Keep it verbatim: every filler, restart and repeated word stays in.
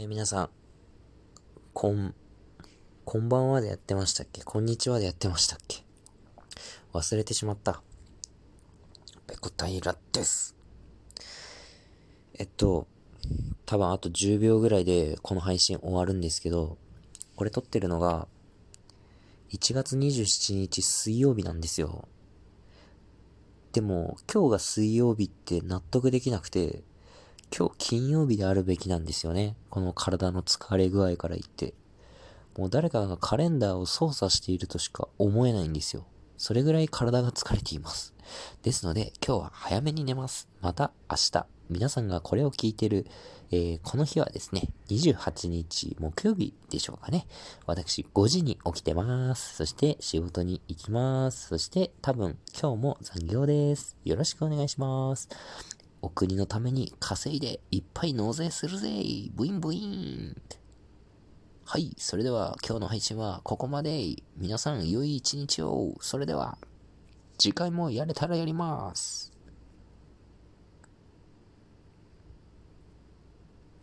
えー、皆さん、こん、こんばんはでやってましたっけ？こんにちはでやってましたっけ？忘れてしまった。ペコタイラです。えっと、多分あとじゅうびょうぐらいでこの配信終わるんですけど、これ撮ってるのが、いちがつにじゅうしちにち水曜日なんですよ。でも、今日が水曜日って納得できなくて、今日金曜日であるべきなんですよね。この体の疲れ具合から言って。もう誰かがカレンダーを操作しているとしか思えないんですよ。それぐらい体が疲れています。ですので、今日は早めに寝ます。また明日。皆さんがこれを聞いてる、えー、この日はですね、にじゅうはちにち木曜日でしょうかね。私ごじに起きてます。そして仕事に行きます。そして多分今日も残業です。よろしくお願いします。お国のために稼いでいっぱい納税するぜ。ブインブイン。はい、それでは今日の配信はここまで。皆さん良い一日を。それでは次回もやれたらやります。